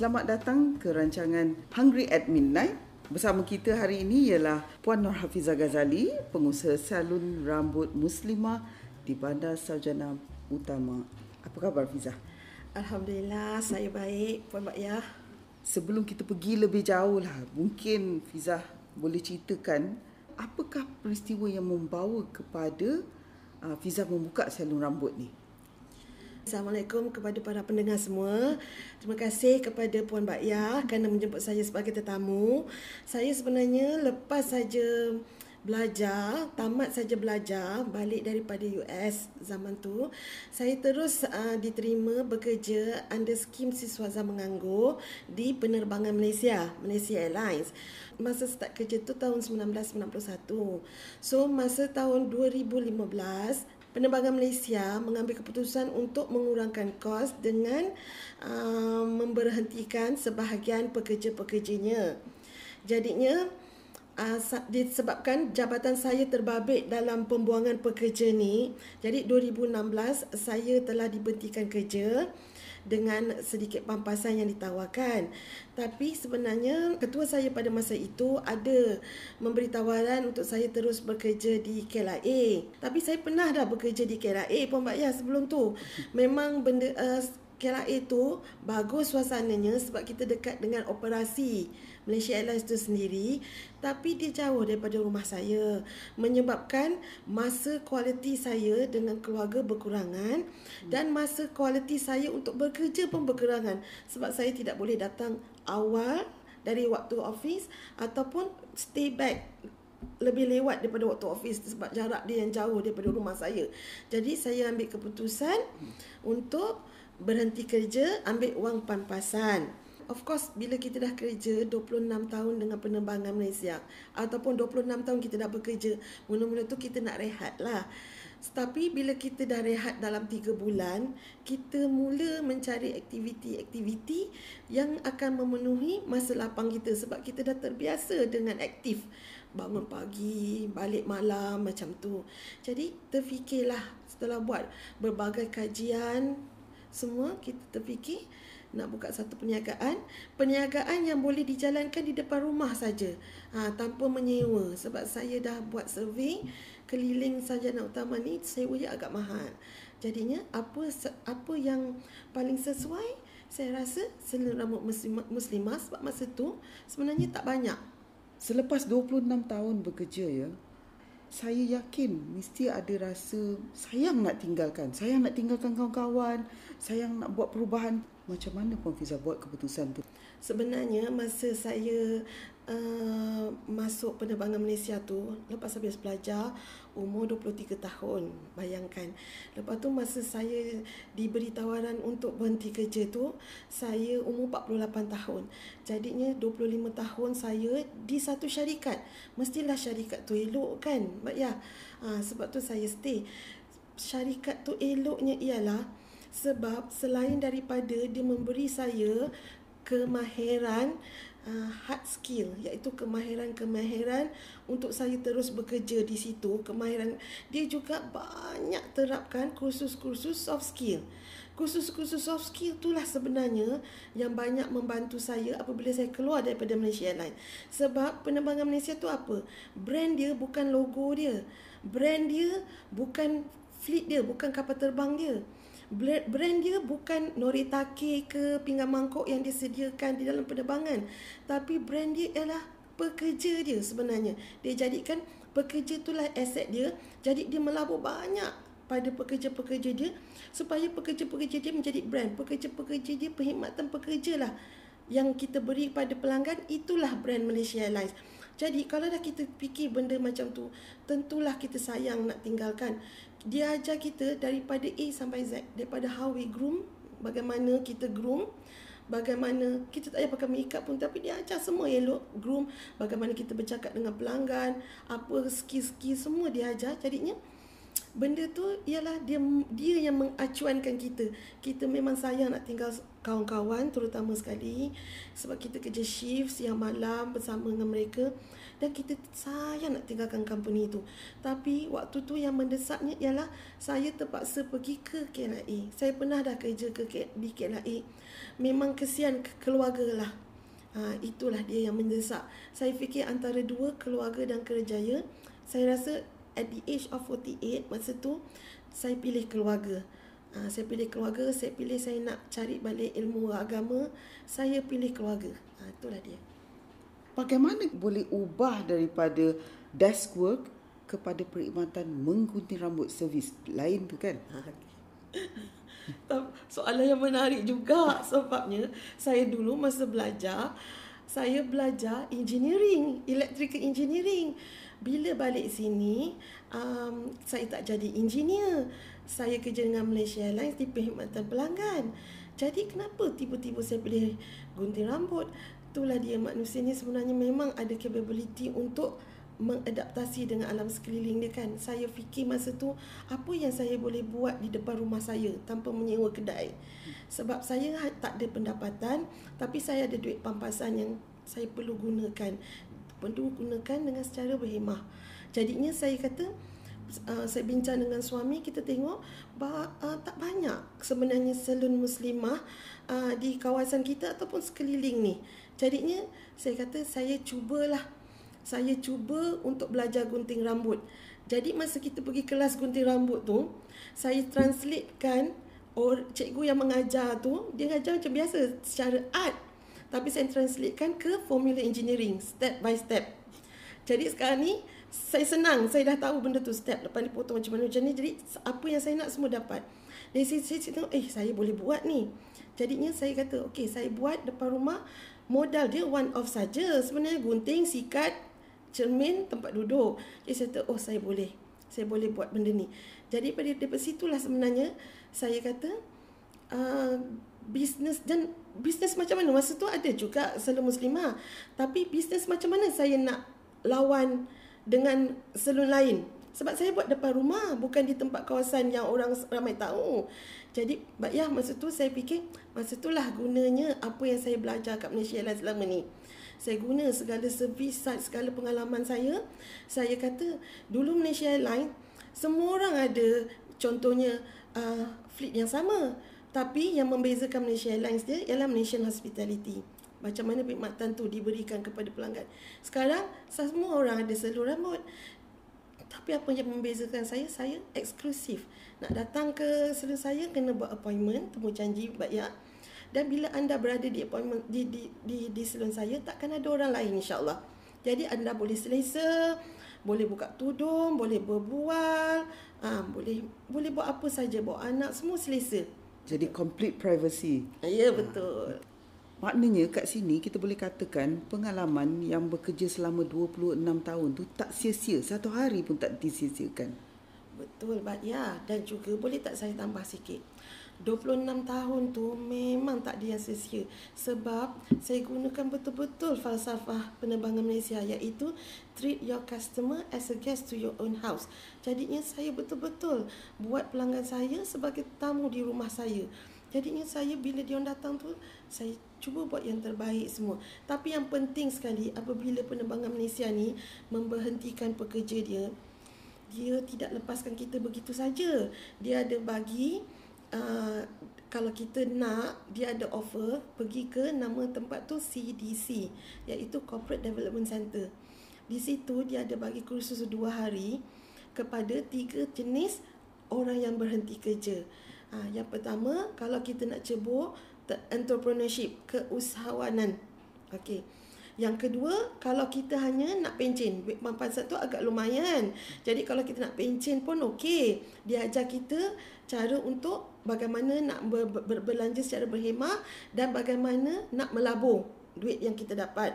Selamat datang ke rancangan Hungry at Midnight. Bersama kita hari ini ialah Puan Nur Hafiza Ghazali, pengusaha salon rambut muslimah di Bandar Saujana Utama. Apa khabar Hafiza? Alhamdulillah, saya baik Puan Bakyah. Sebelum kita pergi lebih jauh lah, mungkin Hafiza boleh ceritakan apakah peristiwa yang membawa kepada Hafiza membuka salon rambut ni? Assalamualaikum kepada para pendengar semua. Terima kasih kepada Puan Bakyah kerana menjemput saya sebagai tetamu. Saya sebenarnya tamat saja belajar balik daripada US zaman tu, saya terus diterima bekerja under skim siswaza menganggur di penerbangan Malaysia Airlines. Masa start kerja tu tahun 1991. So masa tahun 2015 penerbangan Malaysia mengambil keputusan untuk mengurangkan kos dengan memberhentikan sebahagian pekerja-pekerjanya. Jadinya disebabkan jabatan saya terbabit dalam pembuangan pekerja ni, jadi 2016 saya telah diberhentikan kerja dengan sedikit pampasan yang ditawarkan. Tapi sebenarnya ketua saya pada masa itu ada memberi tawaran untuk saya terus bekerja di KLIA. Tapi saya pernah dah bekerja di KLIA Puan Bakyah sebelum tu. Memang benda KLIA tu bagus suasananya sebab kita dekat dengan operasi Malaysia Airlines tu sendiri, tapi dia jauh daripada rumah saya, menyebabkan masa kualiti saya dengan keluarga berkurangan dan masa kualiti saya untuk bekerja pun berkurangan sebab saya tidak boleh datang awal dari waktu office ataupun stay back lebih lewat daripada waktu office sebab jarak dia yang jauh daripada rumah saya. Jadi saya ambil keputusan untuk berhenti kerja, ambil wang pampasan. Of course, bila kita dah kerja 26 tahun dengan penerbangan Malaysia ataupun 26 tahun kita dah bekerja, mula-mula tu kita nak rehat lah. Tapi bila kita dah rehat dalam 3 bulan, kita mula mencari aktiviti-aktiviti yang akan memenuhi masa lapang kita sebab kita dah terbiasa dengan aktif. Bangun pagi, balik malam macam tu. Jadi terfikirlah setelah buat berbagai kajian, semua kita terfikir nak buka satu perniagaan yang boleh dijalankan di depan rumah saja, tanpa menyewa sebab saya dah buat survey keliling Saujana Utama ni, sewa dia agak mahal. Jadinya apa yang paling sesuai saya rasa salon rambut muslimah sebab masa tu sebenarnya tak banyak. Selepas 26 tahun bekerja ya, saya yakin mesti ada rasa sayang nak tinggalkan kawan-kawan, sayang nak buat perubahan. Macam mana Puan Hafiza buat keputusan tu? Sebenarnya masa saya masuk penerbangan Malaysia tu, lepas habis belajar umur 23 tahun, bayangkan. Lepas tu masa saya diberi tawaran untuk berhenti kerja tu, saya umur 48 tahun. Jadinya 25 tahun saya di satu syarikat. Mestilah syarikat tu elok kan, Mbak Yah? Sebab tu saya stay. Syarikat tu eloknya ialah sebab selain daripada dia memberi saya kemahiran hard skill, iaitu kemahiran untuk saya terus bekerja di situ, kemahiran dia juga banyak terapkan kursus-kursus soft skill. Kursus-kursus soft skill itulah sebenarnya yang banyak membantu saya apabila saya keluar daripada Malaysia Airlines. Sebab penerbangan Malaysia tu apa? Brand dia bukan logo dia. Brand dia bukan fleet dia, bukan kapal terbang dia. Brand dia bukan Noritake ke pinggan mangkuk yang disediakan di dalam penerbangan, tapi brand dia ialah pekerja dia sebenarnya. Dia jadikan pekerja itulah aset dia. Jadi dia melabur banyak pada pekerja-pekerja dia supaya pekerja-pekerja dia menjadi brand. Pekerja-pekerja dia, perkhidmatan pekerja lah yang kita beri pada pelanggan, itulah brand Malaysia Airlines. Jadi kalau dah kita fikir benda macam tu, tentulah kita sayang nak tinggalkan. Dia ajar kita daripada A sampai Z, daripada how we groom, bagaimana kita groom, bagaimana kita tak payah pakai makeup pun, tapi dia ajar semua elok groom, bagaimana kita bercakap dengan pelanggan, apa skill-skill semua dia ajar. Jadinya benda tu ialah dia yang mengacuankan kita. Kita memang sayang nak tinggal kawan-kawan, terutama sekali sebab kita kerja shift siang malam bersama dengan mereka, dan kita sayang nak tinggalkan company tu. Tapi waktu tu yang mendesaknya ialah saya terpaksa pergi ke KLIA. Saya pernah dah kerja di KLIA. Memang kesian keluarga lah. Itulah dia yang mendesak. Saya fikir antara dua, keluarga dan kerjaya. Saya rasa at the age of 48, masa tu saya pilih keluarga. Saya pilih saya nak cari balik ilmu agama. Saya pilih keluarga. Itulah dia. Bagaimana boleh ubah daripada desk work kepada perkhidmatan menggunting rambut servis? Lain tu kan? Soalan yang menarik juga, sebabnya saya dulu masa belajar, saya belajar engineering, electrical engineering. Bila balik sini, saya tak jadi engineer. Saya kerja dengan Malaysia Airlines di perkhidmatan pelanggan. Jadi kenapa tiba-tiba saya pilih gunting rambut? Itulah dia, manusia ni sebenarnya memang ada capability untuk mengadaptasi dengan alam sekeliling dia kan. Saya fikir masa tu, apa yang saya boleh buat di depan rumah saya tanpa menyewa kedai? Sebab saya tak ada pendapatan, tapi saya ada duit pampasan yang saya perlu gunakan dengan secara berhemah. Jadinya saya kata, saya bincang dengan suami, kita tengok tak banyak sebenarnya salon muslimah di kawasan kita ataupun sekeliling ni. Jadinya saya kata, saya cuba untuk belajar gunting rambut. Jadi masa kita pergi kelas gunting rambut tu, saya translatekan, cikgu yang mengajar tu, dia mengajar macam biasa secara art, tapi saya translatekan ke formula engineering step by step. Jadi sekarang ni saya senang, saya dah tahu benda tu, step lepas ni potong macam mana. Jadi apa yang saya nak semua dapat. Dari saya tengok, saya boleh buat ni. Jadinya saya kata, saya buat depan rumah. Modal dia one off saja sebenarnya, gunting, sikat, cermin, tempat duduk. Jadi saya kata, saya boleh buat benda ni. Jadi daripada situlah sebenarnya saya kata, bisnes macam mana. Masa tu ada juga salon muslimah, tapi bisnes macam mana saya nak lawan dengan salon lain? Sebab saya buat depan rumah, bukan di tempat kawasan yang orang ramai tahu. Jadi masa tu saya fikir, masa tu lah gunanya apa yang saya belajar kat Malaysia Airlines selama ni. Saya guna segala servis, segala pengalaman saya. Saya kata, dulu Malaysia Airlines semua orang ada, contohnya fleet yang sama. Tapi yang membezakan Malaysia Airlines dia ialah Malaysian Hospitality. Macam mana perkhidmatan tu diberikan kepada pelanggan. Sekarang semua orang ada salon rambut. Tapi apa yang membezakan saya eksklusif. Nak datang ke salon saya, kena buat appointment, temu janji bayar. Dan bila anda berada di appointment di salon saya, takkan ada orang lain, insya-Allah. Jadi anda boleh selesa, boleh buka tudung, boleh berbual, boleh buat apa saja, bawa anak, semua selesa. Jadi complete privacy. Ya, betul. Maknanya kat sini kita boleh katakan pengalaman yang bekerja selama 26 tahun tu tak sia-sia. Satu hari pun tak disia-siakan. Betul, ya. Dan juga boleh tak saya tambah sikit? 26 tahun tu memang tak dia sia-sia. Sebab saya gunakan betul-betul falsafah penerbangan Malaysia, iaitu treat your customer as a guest to your own house. Jadinya saya betul-betul buat pelanggan saya sebagai tamu di rumah saya. Jadinya saya bila dia orang datang tu, saya cuba buat yang terbaik semua. Tapi yang penting sekali, apabila penerbangan Malaysia ni memberhentikan pekerja dia, dia tidak lepaskan kita begitu saja. Dia ada bagi, kalau kita nak, dia ada offer pergi ke nama tempat tu CDC, iaitu Corporate Development Center. Di situ dia ada bagi kursus 2 hari kepada 3 jenis orang yang berhenti kerja. Yang pertama, kalau kita nak cebur, entrepreneurship, keusahawanan. Yang kedua, kalau kita hanya nak pencen, duit pampasan tu agak lumayan. Jadi kalau kita nak pencen pun dia ajar kita cara untuk bagaimana nak berbelanja secara berhemah dan bagaimana nak melabur duit yang kita dapat.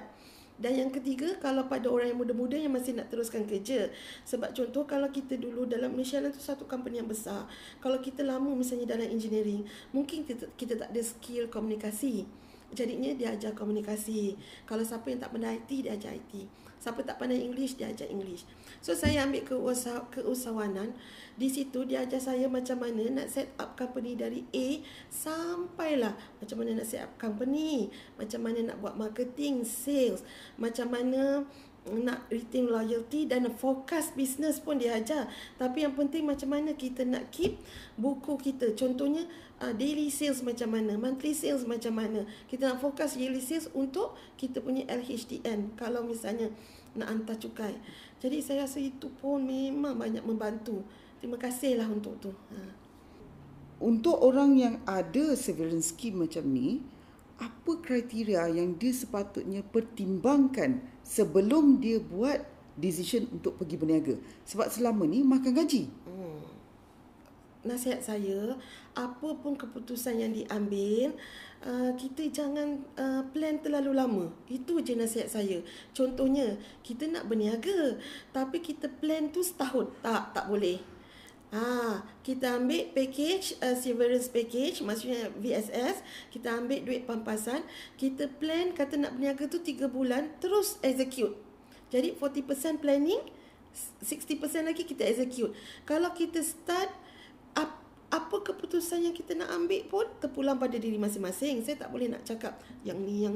Dan yang ketiga, kalau pada orang yang muda-muda yang masih nak teruskan kerja. Sebab contoh, kalau kita dulu dalam Malaysia Airlines tu satu company yang besar, kalau kita lama misalnya dalam engineering, mungkin kita tak ada skill komunikasi. Jadinya dia ajar komunikasi. Kalau siapa yang tak pandai IT, dia ajar IT. Siapa tak pandai English, dia ajar English. So saya ambil keusahawanan. Di situ dia ajar saya macam mana nak set up company dari A sampailah macam mana nak set up company, macam mana nak buat marketing, sales, macam mana nak retain loyalty dan forecast business pun dia ajar. Tapi yang penting macam mana kita nak keep buku kita. Contohnya daily sales macam mana, monthly sales macam mana. Kita nak forecast yearly sales untuk kita punya LHDN kalau misalnya nak hantar cukai. Jadi saya rasa itu pun memang banyak membantu. Terima kasihlah untuk tu. Untuk orang yang ada severance scheme macam ni, apa kriteria yang dia sepatutnya pertimbangkan sebelum dia buat decision untuk pergi berniaga? Sebab selama ni makan gaji. Nasihat saya, apa pun keputusan yang diambil, kita jangan plan terlalu lama. Itu je nasihat saya. Contohnya, kita nak berniaga tapi kita plan tu setahun. Tak boleh. Kita ambil package, severance package, maksudnya VSS. Kita ambil duit pampasan. Kita plan kata nak berniaga tu 3 bulan, terus execute. Jadi 40% planning, 60% lagi kita execute. Kalau kita start, apa keputusan yang kita nak ambil pun terpulang pada diri masing-masing. Saya tak boleh nak cakap yang ni.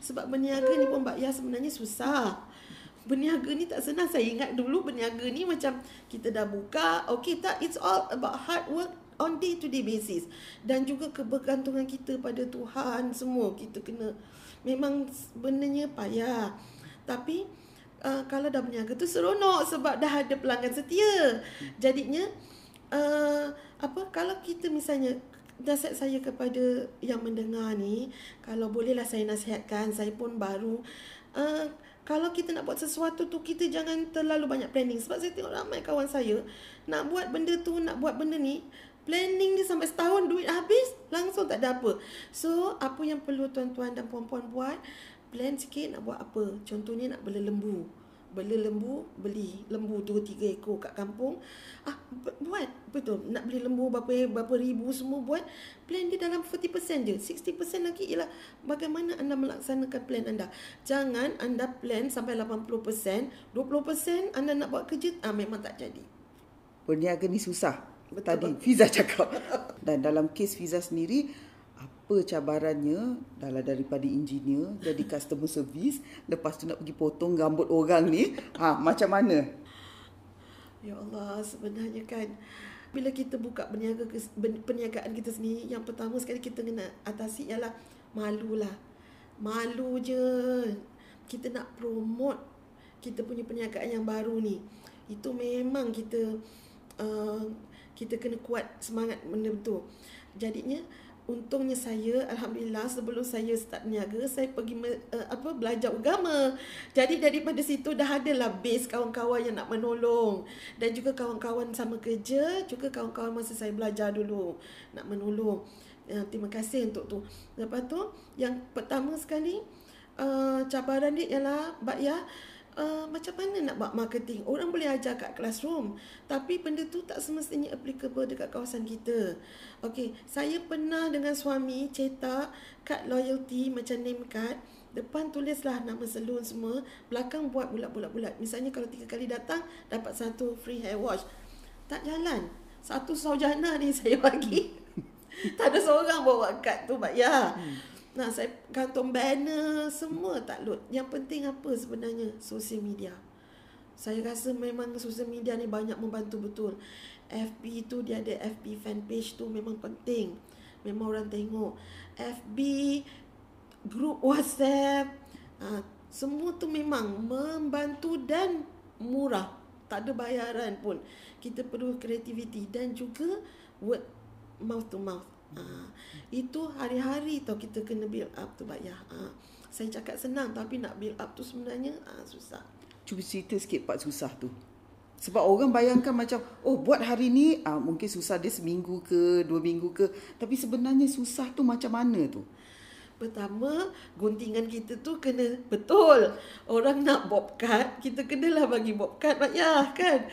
Sebab berniaga ni pun Mbak Yah sebenarnya susah. Berniaga ni tak senang. Saya ingat dulu berniaga ni macam kita dah buka, okay tak, it's all about hard work on day to day basis. Dan juga kebergantungan kita pada Tuhan, semua kita kena, memang sebenarnya payah. Tapi kalau dah berniaga tu seronok sebab dah ada pelanggan setia. Jadinya kalau kita misalnya, nasihat saya kepada yang mendengar ni, kalau bolehlah saya nasihatkan, saya pun baru. Kalau kita nak buat sesuatu tu, kita jangan terlalu banyak planning. Sebab saya tengok ramai kawan saya nak buat benda tu, nak buat benda ni, planning dia sampai setahun, duit habis, langsung tak ada apa. So, apa yang perlu tuan-tuan dan puan-puan buat, plan sikit nak buat apa. Contohnya nak bela lembu. Beli lembu 2-3 ekor kat kampung. Buat betul. Nak beli lembu berapa ribu semua buat. Plan dia dalam 40% je. 60% lagi ialah bagaimana anda melaksanakan plan anda. Jangan anda plan sampai 80%, 20% anda nak buat kerja memang tak jadi. Berniaga ni susah. Betul, tadi Fiza cakap. Dan dalam kes Fiza sendiri, apa cabarannya daripada engineer jadi customer service, lepas tu nak pergi potong rambut orang ni, macam mana? Ya Allah, sebenarnya kan bila kita buka perniagaan kita sendiri, yang pertama sekali kita kena atasi ialah malulah. Malu je. Kita nak promote kita punya perniagaan yang baru ni. Itu memang kita kena kuat semangat benda tu. Jadinya untungnya saya, alhamdulillah, sebelum saya start berniaga, saya pergi belajar agama. Jadi daripada situ dah adalah base kawan-kawan yang nak menolong. Dan juga kawan-kawan sama kerja, juga kawan-kawan masa saya belajar dulu nak menolong. Terima kasih untuk tu. Lepas tu, yang pertama sekali cabaran dia ialah Mbak Yah, macam mana nak buat marketing. Orang boleh ajar kat classroom, tapi benda tu tak semestinya applicable dekat kawasan kita. Okey, saya pernah dengan suami cetak kad loyalty macam name card. Depan tulislah nama salon semua, belakang buat bulat-bulat. Misalnya kalau 3 kali datang, dapat 1 free hair wash. Tak jalan. 1 Saujana ni saya bagi. Tak ada seorang bawa kad tu, Mbak Yah. Nah, saya gantung banner, semua tak load. Yang penting apa sebenarnya? Sosial media. Saya rasa memang sosial media ni banyak membantu betul. FB tu, dia ada FB fan page tu memang penting. Memang orang tengok. FB, group WhatsApp, semua tu memang membantu dan murah. Tak ada bayaran pun. Kita perlu kreativiti dan juga word mouth to mouth. Itu hari-hari tau kita kena build up tu, Mbak Yah. Saya cakap senang, tapi nak build up tu sebenarnya susah. Cuba cerita sikit part susah tu. Sebab orang bayangkan macam, buat hari ni mungkin susah dia seminggu ke 2 minggu ke. Tapi sebenarnya susah tu macam mana tu? Pertama, guntingan kita tu kena betul. Orang nak bobcat, kita kenalah bagi bobcat, Mbak Yah, kan?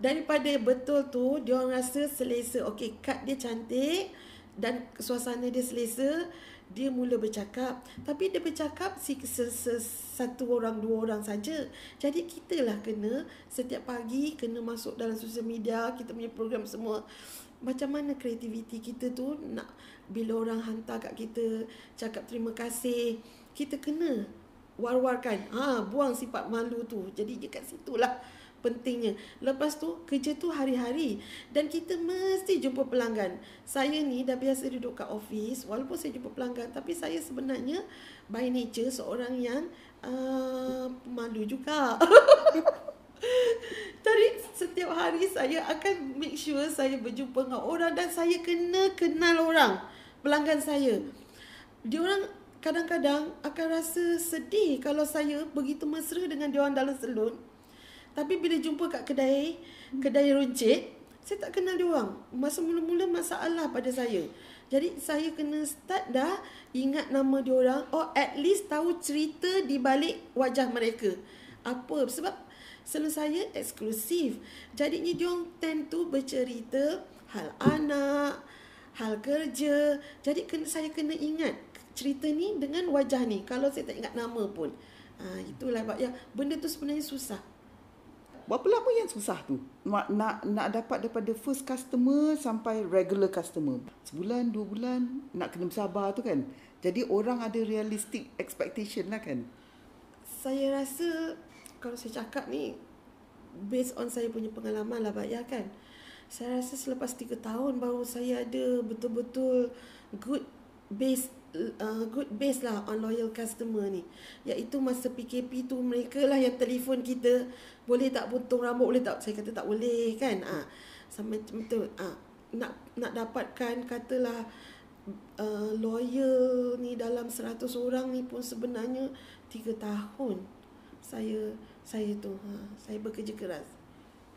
Daripada betul tu, dia orang rasa selesa. Okey, kad dia cantik dan suasana dia selesa. dia mula bercakap, tapi dia bercakap satu orang, dua orang saja. Jadi kita lah kena setiap pagi kena masuk dalam sosial media, kita punya program semua. Macam mana kreativiti kita tu nak, bila orang hantar kat kita cakap terima kasih, kita kena war-warkan. Buang sifat malu tu. Jadi dekat situlah pentingnya. Lepas tu kerja tu hari-hari dan kita mesti jumpa pelanggan. Saya ni dah biasa duduk kat office, walaupun saya jumpa pelanggan, tapi saya sebenarnya by nature seorang yang malu juga. Jadi setiap hari saya akan make sure saya berjumpa dengan orang dan saya kena kenal orang. Pelanggan saya, diorang kadang-kadang akan rasa sedih kalau saya begitu mesra dengan diorang dalam salon. Tapi bila jumpa kat kedai runcit, saya tak kenal diorang. Masa mula-mula masalah pada saya. Jadi saya kena start dah ingat nama diorang, or at least tahu cerita di balik wajah mereka. Apa? Sebab salon saya eksklusif. Jadinya diorang tend to bercerita hal anak, hal kerja. Jadi saya kena ingat cerita ni dengan wajah ni. Kalau saya tak ingat nama pun. Itulah yang benda tu sebenarnya susah. Berapa lama yang susah tu? Nak dapat daripada first customer sampai regular customer. Sebulan, 2 bulan, nak kena bersabar tu kan. Jadi orang ada realistic expectation lah kan. Saya rasa kalau saya cakap ni, based on saya punya pengalaman lah Pak Ya kan. Saya rasa selepas 3 tahun baru saya ada betul-betul good base lah on loyal customer ni. Iaitu masa PKP tu, mereka lah yang telefon kita, boleh tak potong rambut, boleh tak? Saya kata tak boleh kan. Sama betul. Nak dapatkan katalah loyal ni dalam 100 orang ni pun sebenarnya 3 tahun saya tu. Saya bekerja keras.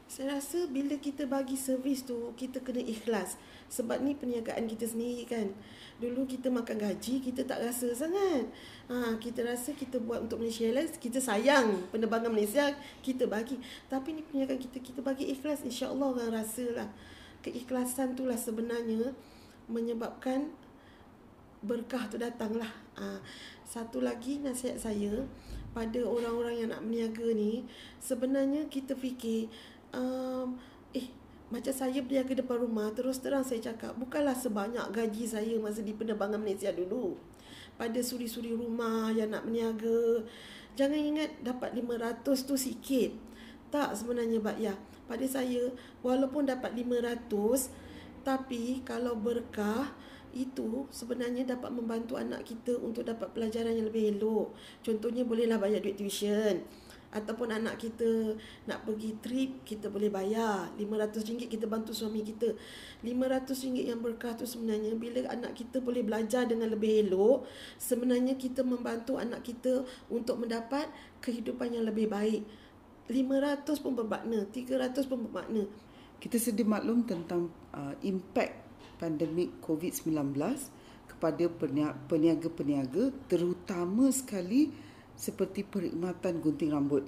Saya rasa bila kita bagi servis tu, kita kena ikhlas. Sebab ni perniagaan kita sendiri kan. Dulu kita makan gaji, kita tak rasa sangat. Kita rasa kita buat untuk Malaysia Airlines, kita sayang penerbangan Malaysia, kita bagi. Tapi ni perniagaan kita, kita bagi ikhlas. InsyaAllah orang rasalah. Keikhlasan tu lah sebenarnya menyebabkan berkah tu datanglah. Satu lagi nasihat saya pada orang-orang yang nak berniaga ni, sebenarnya kita fikir, macam saya berniaga depan rumah, terus terang saya cakap, bukanlah sebanyak gaji saya masa di penerbangan Malaysia dulu. Pada suri-suri rumah yang nak berniaga, jangan ingat dapat 500 tu sikit. Tak sebenarnya Pak Ya. Pada saya, walaupun dapat 500, tapi kalau berkah, itu sebenarnya dapat membantu anak kita untuk dapat pelajaran yang lebih elok. Contohnya bolehlah bayar duit tuition, ataupun anak kita nak pergi trip, kita boleh bayar RM500, kita bantu suami kita. RM500 yang berkah tu sebenarnya, bila anak kita boleh belajar dengan lebih elok, sebenarnya kita membantu anak kita untuk mendapat kehidupan yang lebih baik. RM500 pun bermakna, RM300 pun bermakna. Kita sedia maklum tentang impak pandemik COVID-19 kepada peniaga-peniaga, terutama sekali seperti perkhidmatan gunting rambut.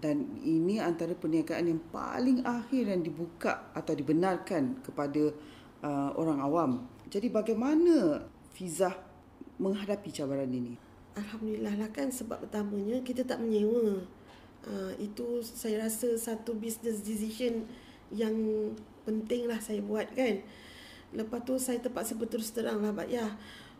Dan ini antara perniagaan yang paling akhir yang dibuka atau dibenarkan kepada orang awam. Jadi bagaimana Fizah menghadapi cabaran ini? Alhamdulillah lah kan, sebab pertamanya kita tak menyewa. Itu saya rasa satu business decision yang penting lah saya buat kan. Lepas tu saya terpaksa berterus terang lah Pak Ya.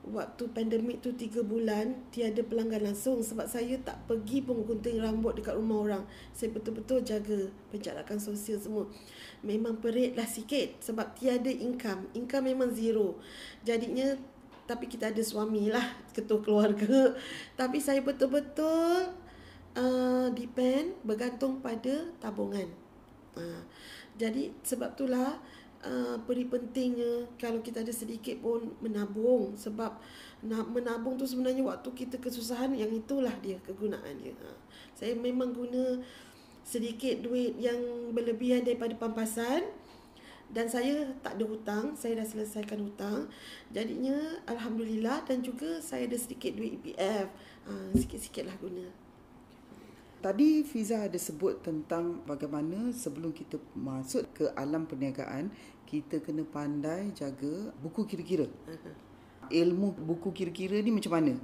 Waktu pandemik tu 3 bulan tiada pelanggan langsung, sebab saya tak pergi pun gunting rambut dekat rumah orang. Saya betul-betul jaga penjarakan sosial semua. Memang perit lah sikit sebab tiada income. Income memang zero. Jadinya, tapi kita ada suami lah, ketua keluarga. Tapi saya betul-betul depend, bergantung pada tabungan. Jadi sebab itulah peri pentingnya kalau kita ada sedikit pun menabung. Sebab menabung tu sebenarnya waktu kita kesusahan, yang itulah dia kegunaan dia. Saya memang guna sedikit duit yang berlebihan daripada pampasan. Dan saya tak ada hutang, saya dah selesaikan hutang. Jadinya Alhamdulillah. Dan juga saya ada sedikit duit EPF, sikit-sikit lah guna. Tadi Fiza ada sebut tentang bagaimana sebelum kita masuk ke alam perniagaan, kita kena pandai jaga buku kira-kira. ilmu buku kira-kira ni macam mana?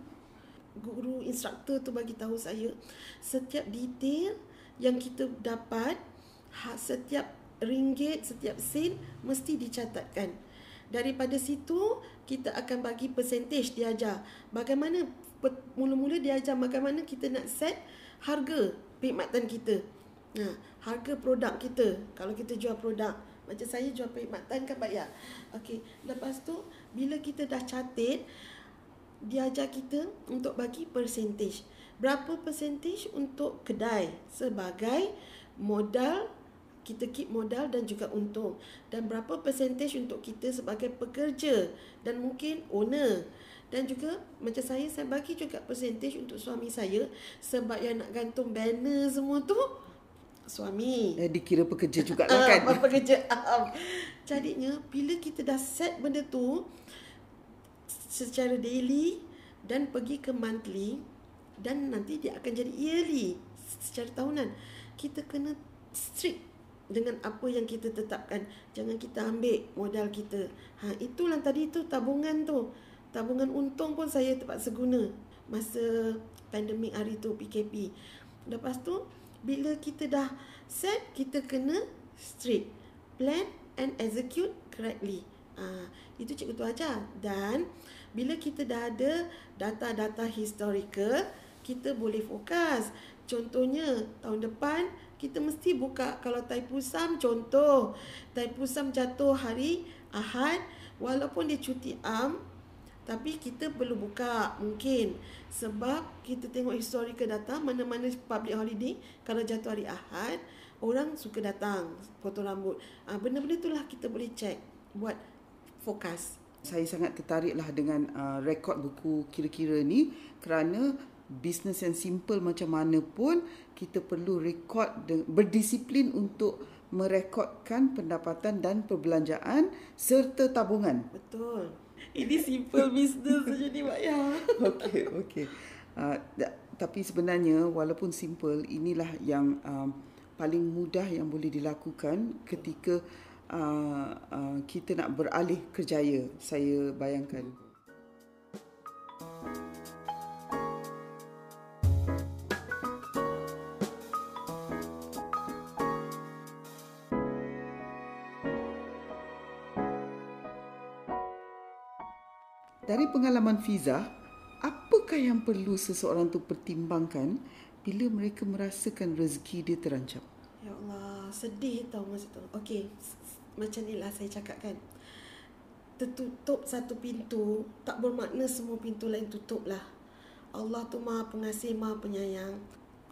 Guru instruktor tu bagi tahu saya setiap detail yang kita dapat, setiap ringgit, setiap sen mesti dicatatkan. Daripada situ kita akan bagi percentage, diajar bagaimana mula-mula diajar bagaimana kita nak set harga perkhidmatan kita. Harga produk kita. Kalau kita jual produk, macam saya jual perkhidmatan kan bayar. Okey, lepas tu bila kita dah catat, diajar kita untuk bagi percentage. Berapa percentage untuk kedai sebagai modal, kita keep modal dan juga untung. Dan berapa percentage untuk kita sebagai pekerja dan mungkin owner. Dan juga macam saya bagi juga percentage untuk suami saya. Sebab yang nak gantung banner semua tu suami. Dikira pekerja juga lah kan? Pekerja. Jadinya bila kita dah set benda tu secara daily dan pergi ke monthly, dan nanti dia akan jadi yearly secara tahunan, kita kena strict dengan apa yang kita tetapkan. Jangan kita ambil modal kita. Itulah tadi tu tabungan tu. Tabungan untung pun saya terpaksa guna masa pandemik hari tu, PKP. Lepas tu bila kita dah set, kita kena strict, plan and execute correctly. Itu cikgu tu ajar. Dan bila kita dah ada data-data historical, kita boleh fokus. Contohnya tahun depan kita mesti buka, kalau Taipusam contoh, Taipusam jatuh hari Ahad, walaupun dia cuti am, tapi kita perlu buka mungkin. Sebab kita tengok historical data, mana-mana public holiday kalau jatuh hari Ahad, orang suka datang potong rambut. Benda-benda itulah kita boleh check, buat fokus. Saya sangat tertariklah dengan rekod buku kira-kira ni, kerana business yang simple macam mana pun kita perlu rekod, berdisiplin untuk merekodkan pendapatan dan perbelanjaan serta tabungan. Betul. Ini simple business saja ni Mak Ya. Okey. Tapi sebenarnya walaupun simple, inilah yang paling mudah yang boleh dilakukan ketika kita nak beralih kerjaya, saya bayangkan. Dari pengalaman Fiza, apakah yang perlu seseorang tu pertimbangkan bila mereka merasakan rezeki dia terancam? Ya Allah, sedih tau masa tu. Okey, macam inilah saya cakap kan. Tertutup satu pintu, tak bermakna semua pintu lain tutup lah. Allah tu Maha Pengasih, Maha Penyayang.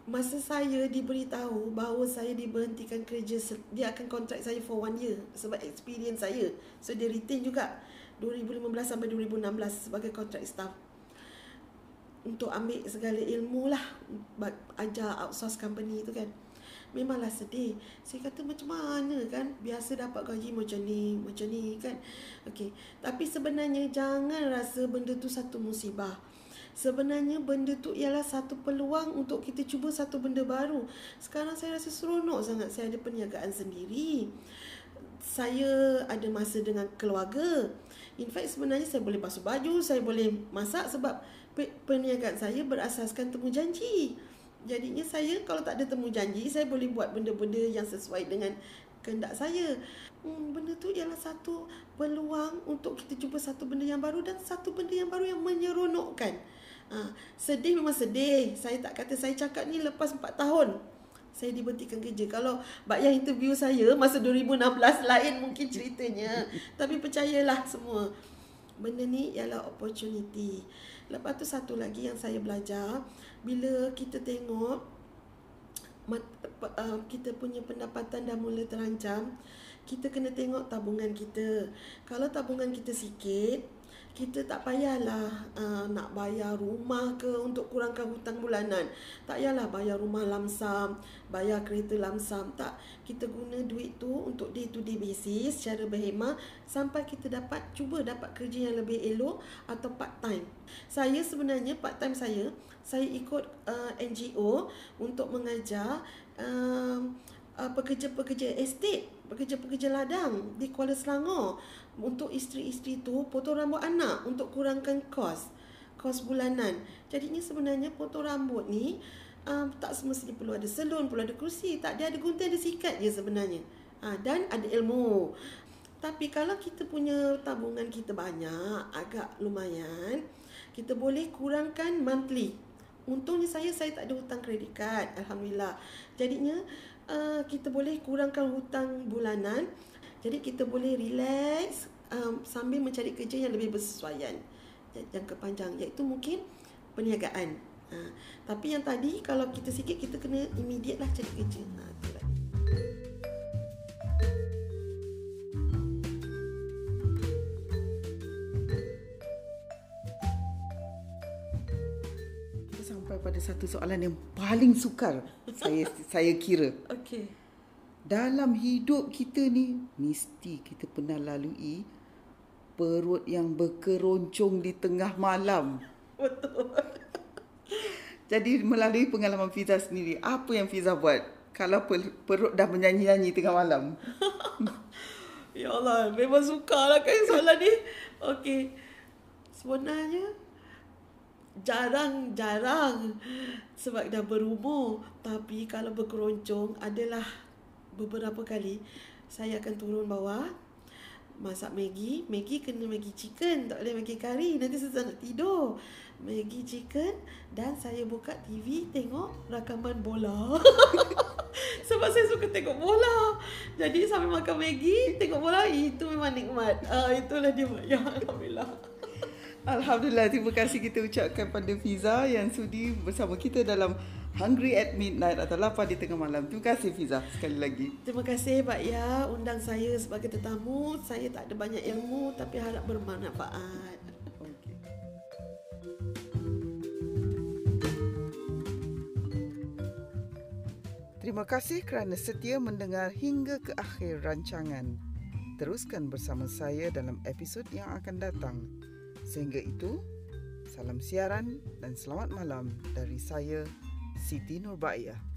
Masa saya diberitahu bahawa saya diberhentikan kerja, dia akan kontrak saya for 1 year sebab experience saya. So dia retain juga 2015 sampai 2016 sebagai kontrak staff untuk ambil segala ilmu lah, ajar outsource company tu kan. Memanglah sedih. Saya kata macam mana kan, biasa dapat gaji macam ni kan. Okey, tapi sebenarnya jangan rasa benda tu satu musibah. Sebenarnya benda tu ialah satu peluang untuk kita cuba satu benda baru. Sekarang saya rasa seronok sangat. Saya ada perniagaan sendiri, saya ada masa dengan keluarga. In fact sebenarnya saya boleh basuh baju, saya boleh masak sebab perniagaan saya berasaskan temu janji. Jadinya saya kalau tak ada temu janji, saya boleh buat benda-benda yang sesuai dengan kehendak saya. Benda tu ialah satu peluang untuk kita cuba satu benda yang baru, dan satu benda yang baru yang menyeronokkan. Sedih memang sedih. Saya tak kata, saya cakap ni lepas 4 tahun saya diberhentikan kerja. Kalau Mbak Yah interview saya masa 2016 lain mungkin ceritanya. Tapi percayalah semua, benda ni ialah opportunity. Lepas tu satu lagi yang saya belajar, bila kita tengok kita punya pendapatan dah mula terancam, kita kena tengok tabungan kita. Kalau tabungan kita sikit, kita tak payahlah nak bayar rumah ke untuk kurangkan hutang bulanan. Tak payahlah bayar rumah lamsam, bayar kereta lamsam. Tak, kita guna duit tu untuk day to day basis secara berhemah sampai kita dapat cuba dapat kerja yang lebih elok atau part time. Saya sebenarnya part time saya ikut NGO untuk mengajar pekerja-pekerja estate, pekerja-pekerja ladang di Kuala Selangor. Untuk isteri-isteri tu potong rambut anak untuk kurangkan kos bulanan. Jadinya sebenarnya potong rambut ni tak semestinya perlu ada salon, perlu ada kerusi. Tak, dia ada gunting, ada sikat je sebenarnya. Dan ada ilmu. Tapi kalau kita punya tabungan kita banyak, agak lumayan, kita boleh kurangkan monthly. Untungnya saya tak ada hutang kredit kad, alhamdulillah. Jadinya kita boleh kurangkan hutang bulanan. Jadi kita boleh relax sambil mencari kerja yang lebih bersesuaian jangka panjang, iaitu mungkin perniagaan. Tapi yang tadi kalau kita sikit, kita kena immediate lah cari kerja. Pada satu soalan yang paling sukar saya kira. Okey. Dalam hidup kita ni mesti kita pernah lalui perut yang berkeroncong di tengah malam. Betul. Jadi melalui pengalaman Fiza sendiri, apa yang Fiza buat kalau perut dah menyanyi-nyanyi tengah malam? Ya Allah, memang sukarlah kan soalan ni. Okey. Sebenarnya jarang-jarang sebab dah berumur, tapi kalau berkeroncong adalah beberapa kali saya akan turun bawah masak Maggi kena Maggi chicken, tak boleh Maggi kari, nanti susah nak tidur. Maggi chicken, dan saya buka TV tengok rakaman bola. Sebab saya suka tengok bola. Jadi sambil makan Maggi tengok bola, itu memang nikmat. Itulah dia, ya alhamdulillah. Alhamdulillah, terima kasih kita ucapkan pada Fiza yang sudi bersama kita dalam Hungry at Midnight atau Lapar di Tengah Malam. Terima kasih Fiza sekali lagi. Terima kasih Pak Ya undang saya sebagai tetamu. Saya tak ada banyak ilmu tapi harap bermanfaat. Okay. Terima kasih kerana setia mendengar hingga ke akhir rancangan. Teruskan bersama saya dalam episod yang akan datang. Sehingga itu, salam siaran dan selamat malam dari saya, Siti Nurbaiah.